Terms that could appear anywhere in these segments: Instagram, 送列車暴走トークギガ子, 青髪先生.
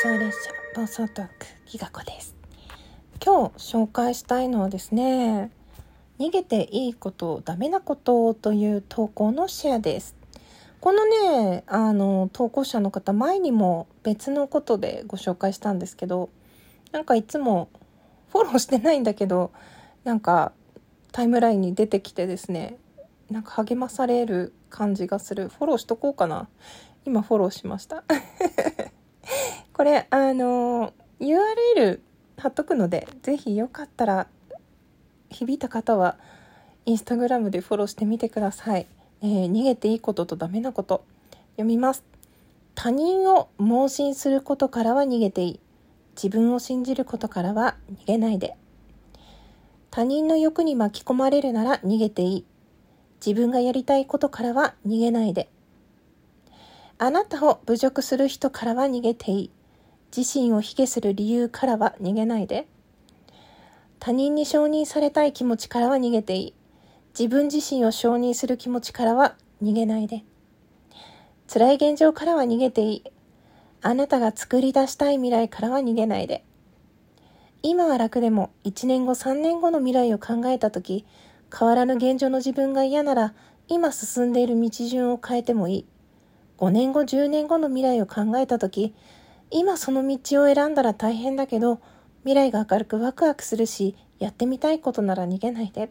送列車暴走トークギガ子です。今日紹介したいのはですね、逃げていいことダメなことという投稿のシェアです。このね投稿者の方、前にも別のことでご紹介したんですけど、なんかいつもフォローしてないんだけど、なんかタイムラインに出てきてですね、なんか励まされる感じがする。フォローしとこうかな。今フォローしましたこれURL 貼っとくので、ぜひよかったら響いた方はインスタグラムでフォローしてみてください。逃げていいこととダメなこと読みます。他人を妄信することからは逃げていい。自分を信じることからは逃げないで。他人の欲に巻き込まれるなら逃げていい。自分がやりたいことからは逃げないで。あなたを侮辱する人からは逃げていい。自身を卑下する理由からは逃げないで。他人に承認されたい気持ちからは逃げていい。自分自身を承認する気持ちからは逃げないで。辛い現状からは逃げていい。あなたが作り出したい未来からは逃げないで。今は楽でも1年後3年後の未来を考えたとき、変わらぬ現状の自分が嫌なら、今進んでいる道順を変えてもいい。5年後10年後の未来を考えたとき、今その道を選んだら大変だけど、未来が明るくワクワクするし、やってみたいことなら逃げないでっ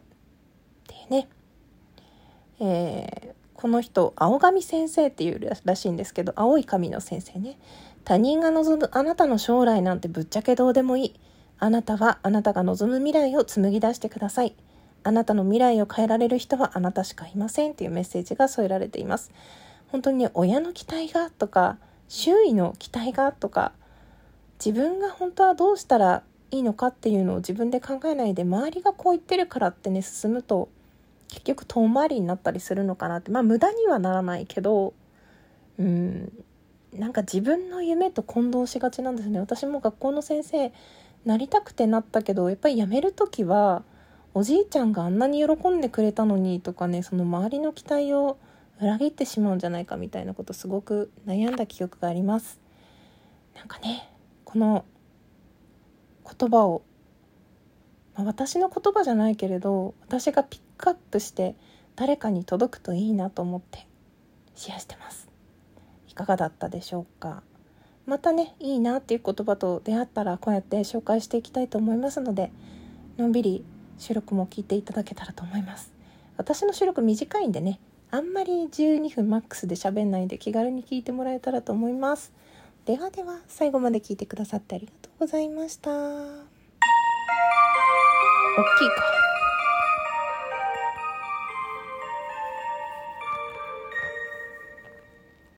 ていうね。この人青髪先生っていうらしいんですけど、青い髪の先生ね。他人が望むあなたの将来なんてぶっちゃけどうでもいい。あなたはあなたが望む未来を紡ぎ出してください。あなたの未来を変えられる人はあなたしかいませんっていうメッセージが添えられています。本当にね、親の期待がとか、周囲の期待がとか、自分が本当はどうしたらいいのかっていうのを自分で考えないで、周りがこう言ってるからってね、進むと結局遠回りになったりするのかなって、まあ無駄にはならないけど、なんか自分の夢と混同しがちなんですね。私も学校の先生なりたくてなったけど、やっぱり辞める時はおじいちゃんがあんなに喜んでくれたのにとかね、その周りの期待を裏切ってしまうんじゃないかみたいなこと、すごく悩んだ記憶があります。なんかね、この言葉を、私の言葉じゃないけれど、私がピックアップして誰かに届くといいなと思ってシェアしてます。いかがだったでしょうか。またね、いいなっていう言葉と出会ったら、こうやって紹介していきたいと思いますので、のんびり収録も聞いていただけたらと思います。私の収録短いんでね、あんまり12分マックスで喋んないで、気軽に聞いてもらえたらと思います。ではでは、最後まで聞いてくださってありがとうございました。大きいか。